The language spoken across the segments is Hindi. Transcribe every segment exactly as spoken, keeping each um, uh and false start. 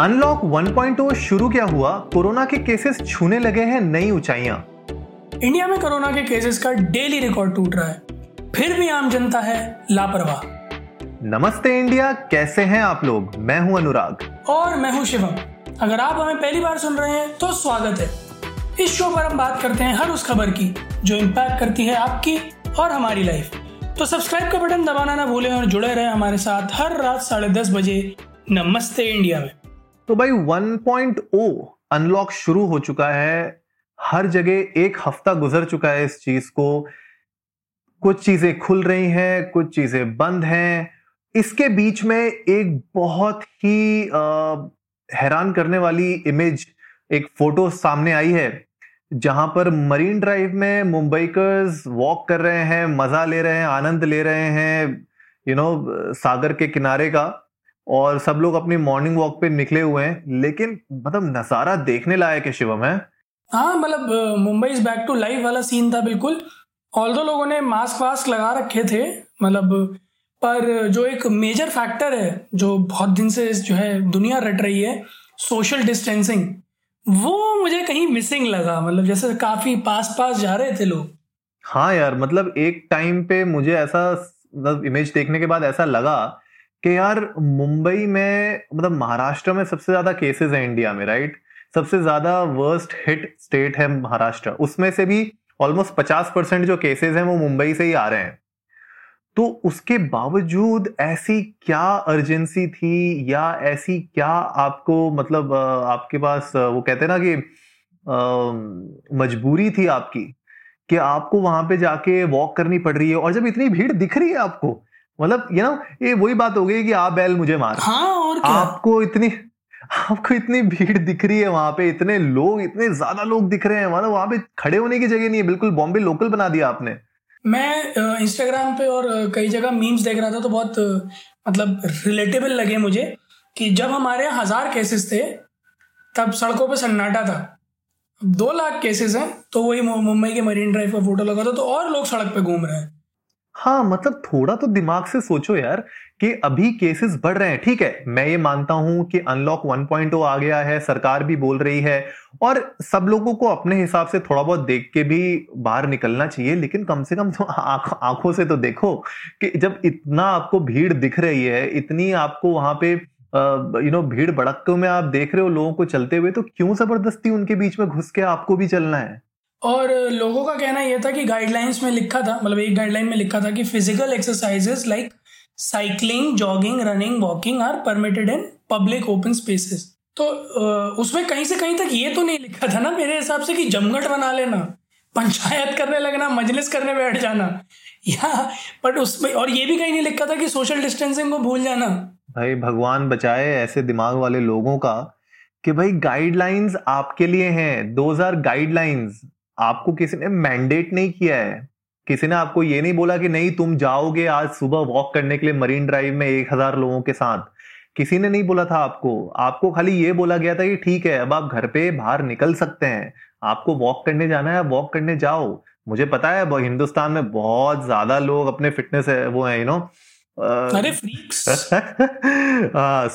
अनलॉक वन पॉइंट ओ शुरू क्या हुआ, कोरोना के केसेस छूने लगे हैं नई ऊंचाइयां। इंडिया में कोरोना के केसेस का डेली रिकॉर्ड टूट रहा है, फिर भी आम जनता है लापरवाह। नमस्ते इंडिया, कैसे हैं आप लोग? मैं हूं अनुराग और मैं हूं शिवम। अगर आप हमें पहली बार सुन रहे हैं तो स्वागत है। इस शो पर हम बात करते हैं हर उस खबर की जो इम्पैक्ट करती है आपकी और हमारी लाइफ। तो सब्सक्राइब का बटन दबाना ना भूलें और जुड़े रहें हमारे साथ हर रात साढ़े दस बजे नमस्ते इंडिया में। तो भाई वन पॉइंट ओ अनलॉक शुरू हो चुका है। हर जगह एक हफ्ता गुजर चुका है इस चीज को। कुछ चीजें खुल रही हैं, कुछ चीजें बंद हैं। इसके बीच में एक बहुत ही आ, हैरान करने वाली इमेज, एक फोटो सामने आई है जहां पर मरीन ड्राइव में मुंबईकर्स वॉक कर रहे हैं, मजा ले रहे हैं, आनंद ले रहे हैं, यू नो, सागर के किनारे का। और सब लोग अपनी मॉर्निंग वॉक पे निकले हुए हैं। लेकिन मतलब नजारा देखने लायक है शिवम, है? हाँ, मतलब Mumbai is back to life वाला सीन था बिल्कुल। ऑल्दो लोगों ने मास्क वास्क लगा रखे थे, मतलब, पर जो एक मेजर फैक्टर है जो बहुत दिन से जो है दुनिया रट रही है, सोशल डिस्टेंसिंग, वो मुझे कहीं मिसिंग लगा। मतलब जैसे काफी पास पास जा रहे थे लोग। हाँ यार, मतलब एक टाइम पे मुझे ऐसा, मतलब इमेज देखने के बाद ऐसा लगा कि यार मुंबई में, मतलब महाराष्ट्र में सबसे ज्यादा केसेस है इंडिया में, राइट? सबसे ज्यादा वर्स्ट हिट स्टेट है महाराष्ट्र। उसमें से भी ऑलमोस्ट पचास परसेंट जो केसेस हैं वो मुंबई से ही आ रहे हैं। तो उसके बावजूद ऐसी क्या अर्जेंसी थी या ऐसी क्या आपको, मतलब आपके पास वो कहते हैं ना कि आ, मजबूरी थी आपकी कि आपको वहां पे जाके वॉक करनी पड़ रही है, और जब इतनी भीड़ दिख रही है आपको, मतलब यू नो, ये वही बात हो गई कि आप बैल मुझे मार। हाँ, और क्या? आपको इतनी आपको इतनी भीड़ दिख रही है वहां पे, इतने लोग, इतने ज्यादा लोग दिख रहे हैं, मतलब वहां पे खड़े होने की जगह नहीं है। बिल्कुल बॉम्बे लोकल बना दिया आपने। मैं इंस्टाग्राम पे और कई जगह मीम्स देख रहा था तो बहुत, मतलब रिलेटेबल लगे मुझे कि जब हमारे यहाँ हजार केसेस थे तब सड़कों पे सन्नाटा था। दो लाख केसेस हैं तो वही मुंबई के मरीन ड्राइव पर फोटो लगा था तो और लोग सड़क पे घूम रहे हैं। हाँ, मतलब थोड़ा तो दिमाग से सोचो यार कि अभी केसेस बढ़ रहे हैं। ठीक है, मैं ये मानता हूं कि अनलॉक वन पॉइंट ओ आ गया है, सरकार भी बोल रही है और सब लोगों को अपने हिसाब से थोड़ा बहुत देख के भी बाहर निकलना चाहिए। लेकिन कम से कम तो आंख, आंखों से तो देखो कि जब इतना आपको भीड़ दिख रही है, इतनी आपको वहां पे यू नो भीड़ भड़क्के में आप देख रहे हो लोगों को चलते हुए, तो क्यों जबरदस्ती उनके बीच में घुस के आपको भी चलना है? और लोगों का कहना यह था कि गाइडलाइंस में लिखा था, मतलब एक गाइडलाइन में लिखा था कि physical exercises like cycling, jogging, running, walking are permitted in public open spaces. तो उसमें कहीं से कहीं तक ये तो नहीं लिखा था ना मेरे हिसाब से कि जमघट बना लेना, पंचायत करने लगना, मजलिस करने बैठ जाना, या बट उसमें, और ये भी कहीं नहीं लिखा था कि सोशल डिस्टेंसिंग को भूल जाना। भाई भगवान बचाए ऐसे दिमाग वाले लोगों का कि भाई गाइडलाइंस आपके लिए हैं, दोज आर गाइडलाइंस। आपको किसी ने मैंडेट नहीं किया है, किसी ने आपको ये नहीं बोला कि नहीं तुम जाओगे आज सुबह वॉक करने के लिए मरीन ड्राइव में एक हजार लोगों के साथ। किसी ने नहीं बोला था आपको। आपको खाली ये बोला गया था कि ठीक है, अब आप घर पे बाहर निकल सकते हैं, आपको वॉक करने जाना है, वॉक करने जाओ। मुझे पता है हिंदुस्तान में बहुत ज्यादा लोग अपने फिटनेस है वो है, यू नो, अरे फ्रीक्स,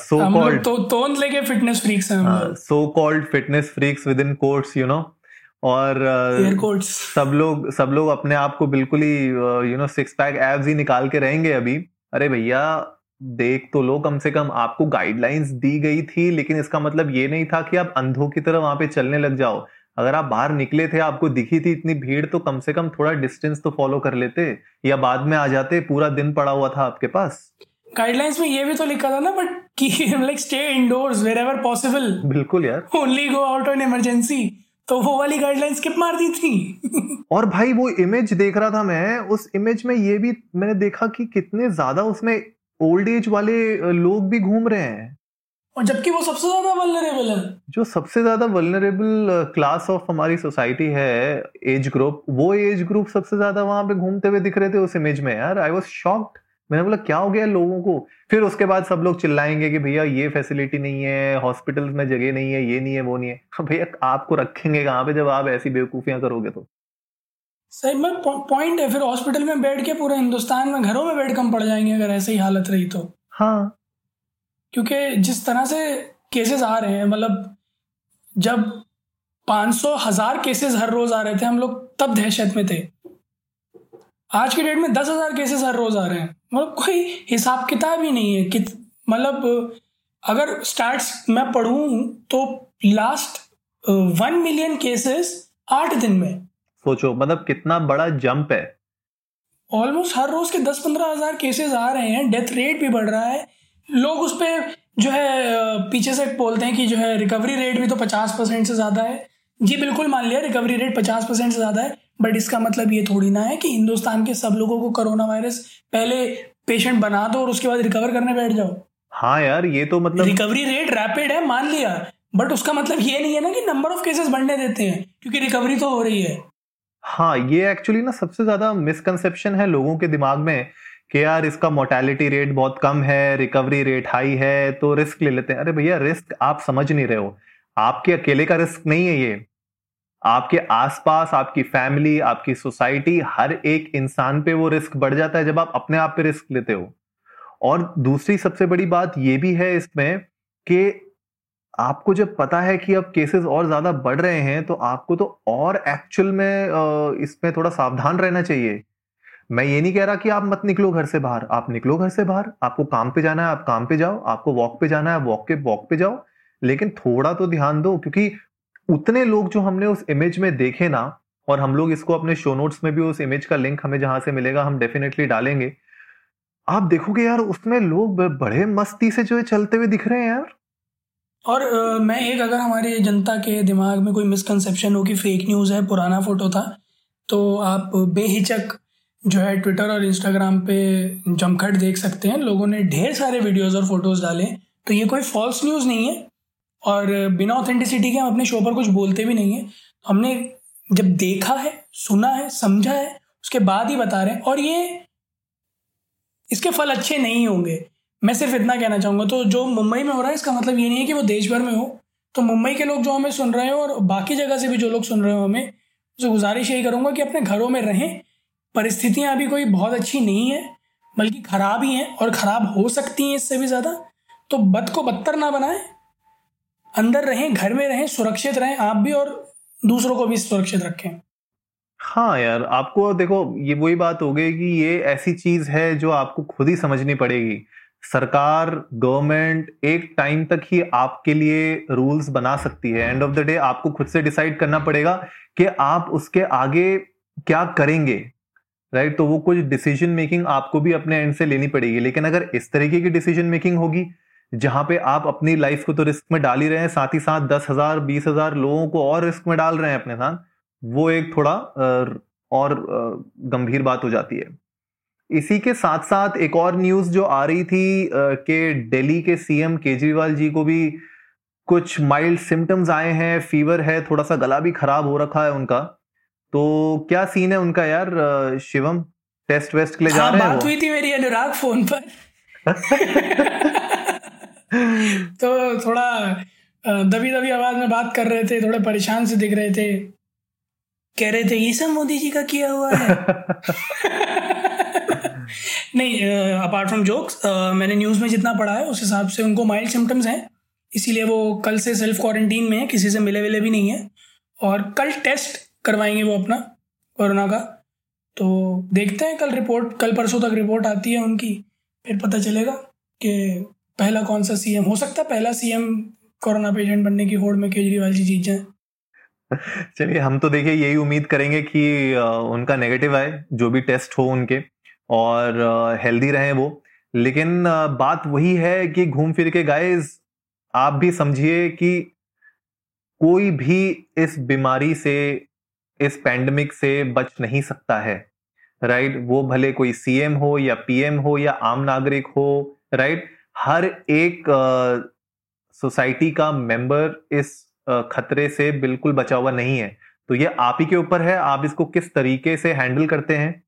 सो कॉल्ड तोंद लेके फिटनेस फ्रीक्स हैं, so called fitness freaks with in quotes, you know. और uh, सब लोग सब लोग अपने आप को बिल्कुल ही you know six pack abs ही निकाल के रहेंगे अभी। अरे भैया देख तो लो, कम से कम आपको गाइडलाइंस दी गई थी, लेकिन इसका मतलब ये नहीं था कि आप अंधों की तरह वहां पे चलने लग जाओ। अगर आप बाहर निकले थे, आपको दिखी थी इतनी भीड़, तो कम से कम थोड़ा डिस्टेंस तो फॉलो कर लेते या बाद में आ जाते। पूरा दिन पड़ा हुआ था आपके पास। गाइडलाइंस में ये भी तो लिखा था ना बट की like stay indoors wherever possible. बिल्कुल यार, only go out in emergency. तो वो वाली गाइडलाइन स्किप मार दी थी। और भाई वो इमेज देख रहा था मैं, उस इमेज में ये भी मैंने देखा कि कितने ज्यादा उसमें ओल्ड एज वाले लोग भी घूम रहे हैं, और जबकि वो सबसे ज्यादा वल्नरेबल है, जो सबसे ज्यादा वल्नरेबल क्लास ऑफ हमारी सोसाइटी है, एज ग्रुप, वो एज ग्रुप सबसे ज्यादा वहां पे घूमते हुए दिख रहे थे उस इमेज में। यार आई वॉज शॉक्ड। मैंने बोला क्या हो गया लोगों को? फिर उसके बाद सब लोग चिल्लाएंगे कि भैया ये फैसिलिटी नहीं है, हॉस्पिटल्स में जगह नहीं है, ये नहीं है, वो नहीं है। भैया आपको रखेंगे कहाँ पे जब आप ऐसी बेवकूफियां करोगे? तो सही में पॉइंट है। फिर हॉस्पिटल में बैठ के पूरे हिंदुस्तान में घरों में बेड कम पड़ जाएंगे अगर ऐसी हालत रही तो। हाँ, क्योंकि जिस तरह से केसेस आ रहे हैं, मतलब जब पाँच सौ हज़ार केसेस हर रोज आ रहे थे हम लोग तब दहशत में थे, आज के डेट में दस हज़ार केसेस हर रोज आ रहे हैं, मतलब कोई हिसाब किताब ही नहीं है कि, मतलब अगर स्टैट्स मैं पढूं तो लास्ट वन मिलियन केसेस आठ दिन में, सोचो मतलब कितना बड़ा जंप है। ऑलमोस्ट हर रोज के दस पंद्रह हजार केसेस आ रहे हैं, डेथ रेट भी बढ़ रहा है, लोग उस पर जो है पीछे से बोलते हैं कि जो है रिकवरी रेट भी तो पचास परसेंट से ज़्यादा है। जी बिल्कुल, मान लिया रिकवरी रेट पचास परसेंट से ज़्यादा है, बट इसका मतलब ये थोड़ी ना है कि हिंदुस्तान के सब लोगों को कोरोना वायरस पहले पेशेंट बना दो और उसके बाद रिकवर करने बैठ जाओ। हाँ यार, ये तो मतलब रिकवरी रेट रैपिड है मान लिया, बट उसका मतलब ये नहीं है ना कि नंबर ऑफ केसेस बढ़ने देते हैं, क्योंकि रिकवरी तो हो रही है। हाँ, ये एक्चुअली ना सबसे ज़्यादा मिसकंसेप्शन है लोगों के दिमाग में कि यार इसका मोर्टेलिटी रेट बहुत कम है, रिकवरी रेट हाई है, तो रिस्क ले लेते हैं। अरे भैया, रिस्क आप समझ नहीं रहे हो, आपके अकेले का रिस्क नहीं है ये, आपके आसपास, आपकी फैमिली, आपकी सोसाइटी, हर एक इंसान पे वो रिस्क बढ़ जाता है जब आप अपने आप पे रिस्क लेते हो। और दूसरी सबसे बड़ी बात ये भी है इसमें कि आपको जब पता है कि अब केसेस और ज्यादा बढ़ रहे हैं तो आपको तो और एक्चुअल में इसमें थोड़ा सावधान रहना चाहिए। मैं ये नहीं कह रहा कि आप मत निकलो घर से बाहर, आप निकलो घर से बाहर, आपको काम पे जाना है आप काम पे जाओ, आपको वॉक पे जाना है वॉक के वॉक पे जाओ, लेकिन थोड़ा तो ध्यान दो, क्योंकि उतने लोग जो हमने उस इमेज में देखे ना, और हम लोग इसको अपने शो नोट्स में भी उस इमेज का लिंक हमें जहां से मिलेगा हम डेफिनेटली डालेंगे, आप देखोगे यार उसमें लोग बड़े मस्ती से जो है चलते हुए दिख रहे हैं यार। और आ, मैं एक अगर हमारी जनता के दिमाग में कोई मिसकंसेप्शन हो कि फेक न्यूज़ है, पुराना फोटो था, तो आप बेहिचक जो है ट्विटर और इंस्टाग्राम पे जमखट देख सकते हैं, लोगों ने ढेर सारे वीडियोस और फोटोज़ डाले, तो ये कोई फॉल्स न्यूज़ नहीं है और बिना ऑथेंटिसिटी के हम अपने शो पर कुछ बोलते भी नहीं हैं। हमने जब देखा है, सुना है, समझा है, उसके बाद ही बता रहे हैं, और ये इसके फल अच्छे नहीं होंगे, मैं सिर्फ इतना कहना चाहूँगा। तो जो मुंबई में हो रहा है इसका मतलब ये नहीं है कि वो देश भर में हो, तो मुंबई के लोग जो हमें सुन रहे हो और बाकी जगह से भी जो लोग सुन रहे हो, हमें उसे गुजारिश यही करूँगा कि अपने घरों में रहें। परिस्थितियाँ अभी कोई बहुत अच्छी नहीं है, बल्कि खराब ही हैं और ख़राब हो सकती हैं इससे भी ज़्यादा, तो बद को बदतर ना बनाएं, अंदर रहें, घर में रहें, सुरक्षित रहें आप भी और दूसरों को भी सुरक्षित रखें। हाँ यार, आपको देखो ये वही बात हो गई कि ये ऐसी चीज़ है जो आपको खुद ही समझनी पड़ेगी। सरकार, गवर्नमेंट एक टाइम तक ही आपके लिए रूल्स बना सकती है, एंड ऑफ द डे आपको खुद से डिसाइड करना पड़ेगा कि आप उसके आगे क्या करेंगे, राइट right? तो वो कुछ डिसीजन मेकिंग आपको भी अपने एंड से लेनी पड़ेगी। लेकिन अगर इस तरीके की डिसीजन मेकिंग होगी जहां पे आप अपनी लाइफ को तो रिस्क में डाल ही रहे हैं, साथ ही साथ दस हजार बीस हजार लोगों को और रिस्क में डाल रहे हैं अपने साथ, वो एक थोड़ा और गंभीर बात हो जाती है। इसी के साथ साथ एक और न्यूज जो आ रही थी कि दिल्ली के सीएम केजरीवाल जी को भी कुछ माइल्ड सिम्टम्स आए हैं, फीवर है, थोड़ा सा गला भी खराब हो रखा है उनका, तो क्या सीन है उनका यार शिवम? टेस्ट वेस्ट के लिए जा रहे हैं? बात हुई थी मेरी अनुराग फोन पर तो थोड़ा दबी दबी आवाज में बात कर रहे थे, थोड़े परेशान से दिख रहे थे, कह रहे थे ये सब मोदी जी का किया हुआ है नहीं, अपार्ट फ्रॉम जोक्स, मैंने न्यूज में जितना पढ़ा है उस हिसाब से उनको माइल्ड सिम्टम्स हैं, इसीलिए वो कल से सेल्फ क्वारंटीन में है, किसी से मिले विले भी नहीं है, और कल टेस्ट करवाएंगे वो अपना कोरोना का, तो देखते हैं कल रिपोर्ट, कल परसों तक रिपोर्ट आती है उनकी, फिर पता चलेगा कि पहला कौन सा सीएम हो सकता है, पहला सीएम कोरोना पेशेंट बनने की होड़ में केजरीवाल जी जीत जाए। चलिए, हम तो देखिए यही उम्मीद करेंगे कि उनका नेगेटिव आए जो भी टेस्ट हो उनके, और हेल्दी रहें वो। लेकिन बात वही है कि घूम फिर के गाइज आप भी समझिए कि कोई भी इस बीमारी से, इस पैंडमिक से बच नहीं सकता है, राइट? वो भले कोई सीएम हो या पीएम हो या आम नागरिक हो, राइट? हर एक सोसाइटी का मेंबर इस खतरे से बिल्कुल बचा हुआ नहीं है, तो ये आप ही के ऊपर है आप इसको किस तरीके से हैंडल करते हैं।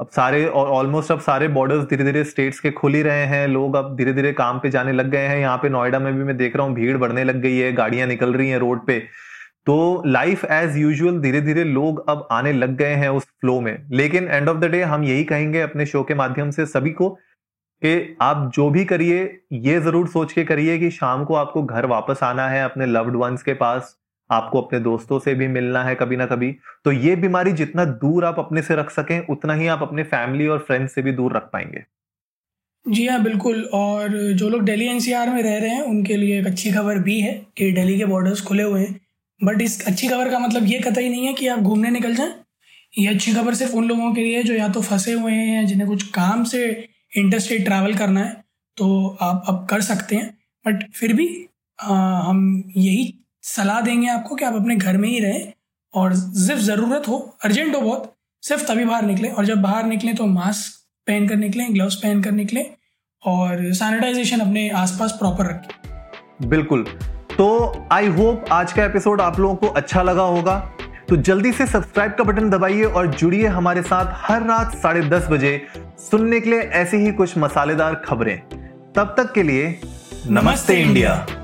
अब सारे और ऑलमोस्ट अब सारे बॉर्डर्स धीरे धीरे स्टेट्स के खुल ही रहे हैं, लोग अब धीरे धीरे काम पे जाने लग गए हैं, यहाँ पे नोएडा में भी मैं देख रहा हूँ भीड़ बढ़ने लग गई है, गाड़ियां निकल रही हैं रोड पे, तो लाइफ एज यूजुअल धीरे धीरे लोग अब आने लग गए हैं उस फ्लो में। लेकिन एंड ऑफ द डे हम यही कहेंगे अपने शो के माध्यम से सभी को कि आप जो भी करिए ये जरूर सोच के करिए कि शाम को आपको घर वापस आना है अपने लव्ड वंस के पास, आपको अपने दोस्तों से भी मिलना है कभी ना कभी। तो ये बीमारी जितना दूर आप अपने से रख सकें उतना ही आप अपने फैमिली और फ्रेंड्स से भी दूर रख पाएंगे। जी हाँ, बिल्कुल। और जो लोग दिल्ली एनसीआर में रह रहे हैं उनके लिए एक अच्छी खबर भी है कि दिल्ली के बॉर्डर्स खुले हुए हैं। बट इस अच्छी खबर का मतलब ये कतई नहीं है कि आप घूमने निकल जाएं। ये अच्छी खबर सिर्फ उन लोगों के लिए है जो या तो फंसे हुए हैं या जिन्हें कुछ काम से इंटरस्टेट ट्रैवल करना है, तो आप अब कर सकते हैं। बट फिर भी आ, हम यही सलाह देंगे आपको कि आप अपने घर में ही रहें और सिर्फ ज़रूरत हो, अर्जेंट हो बहुत, सिर्फ तभी बाहर निकलें। और जब बाहर निकलें तो मास्क पहन कर निकलें, ग्लव्स पहन कर निकलें और सैनिटाइजेशन अपने आसपास प्रॉपर रखें। बिल्कुल। तो आई होप आज का एपिसोड आप लोगों को अच्छा लगा होगा। तो जल्दी से सब्सक्राइब का बटन दबाइए और जुड़िए हमारे साथ हर रात साढ़े दस बजे सुनने के लिए ऐसी ही कुछ मसालेदार खबरें। तब तक के लिए नमस्ते इंडिया।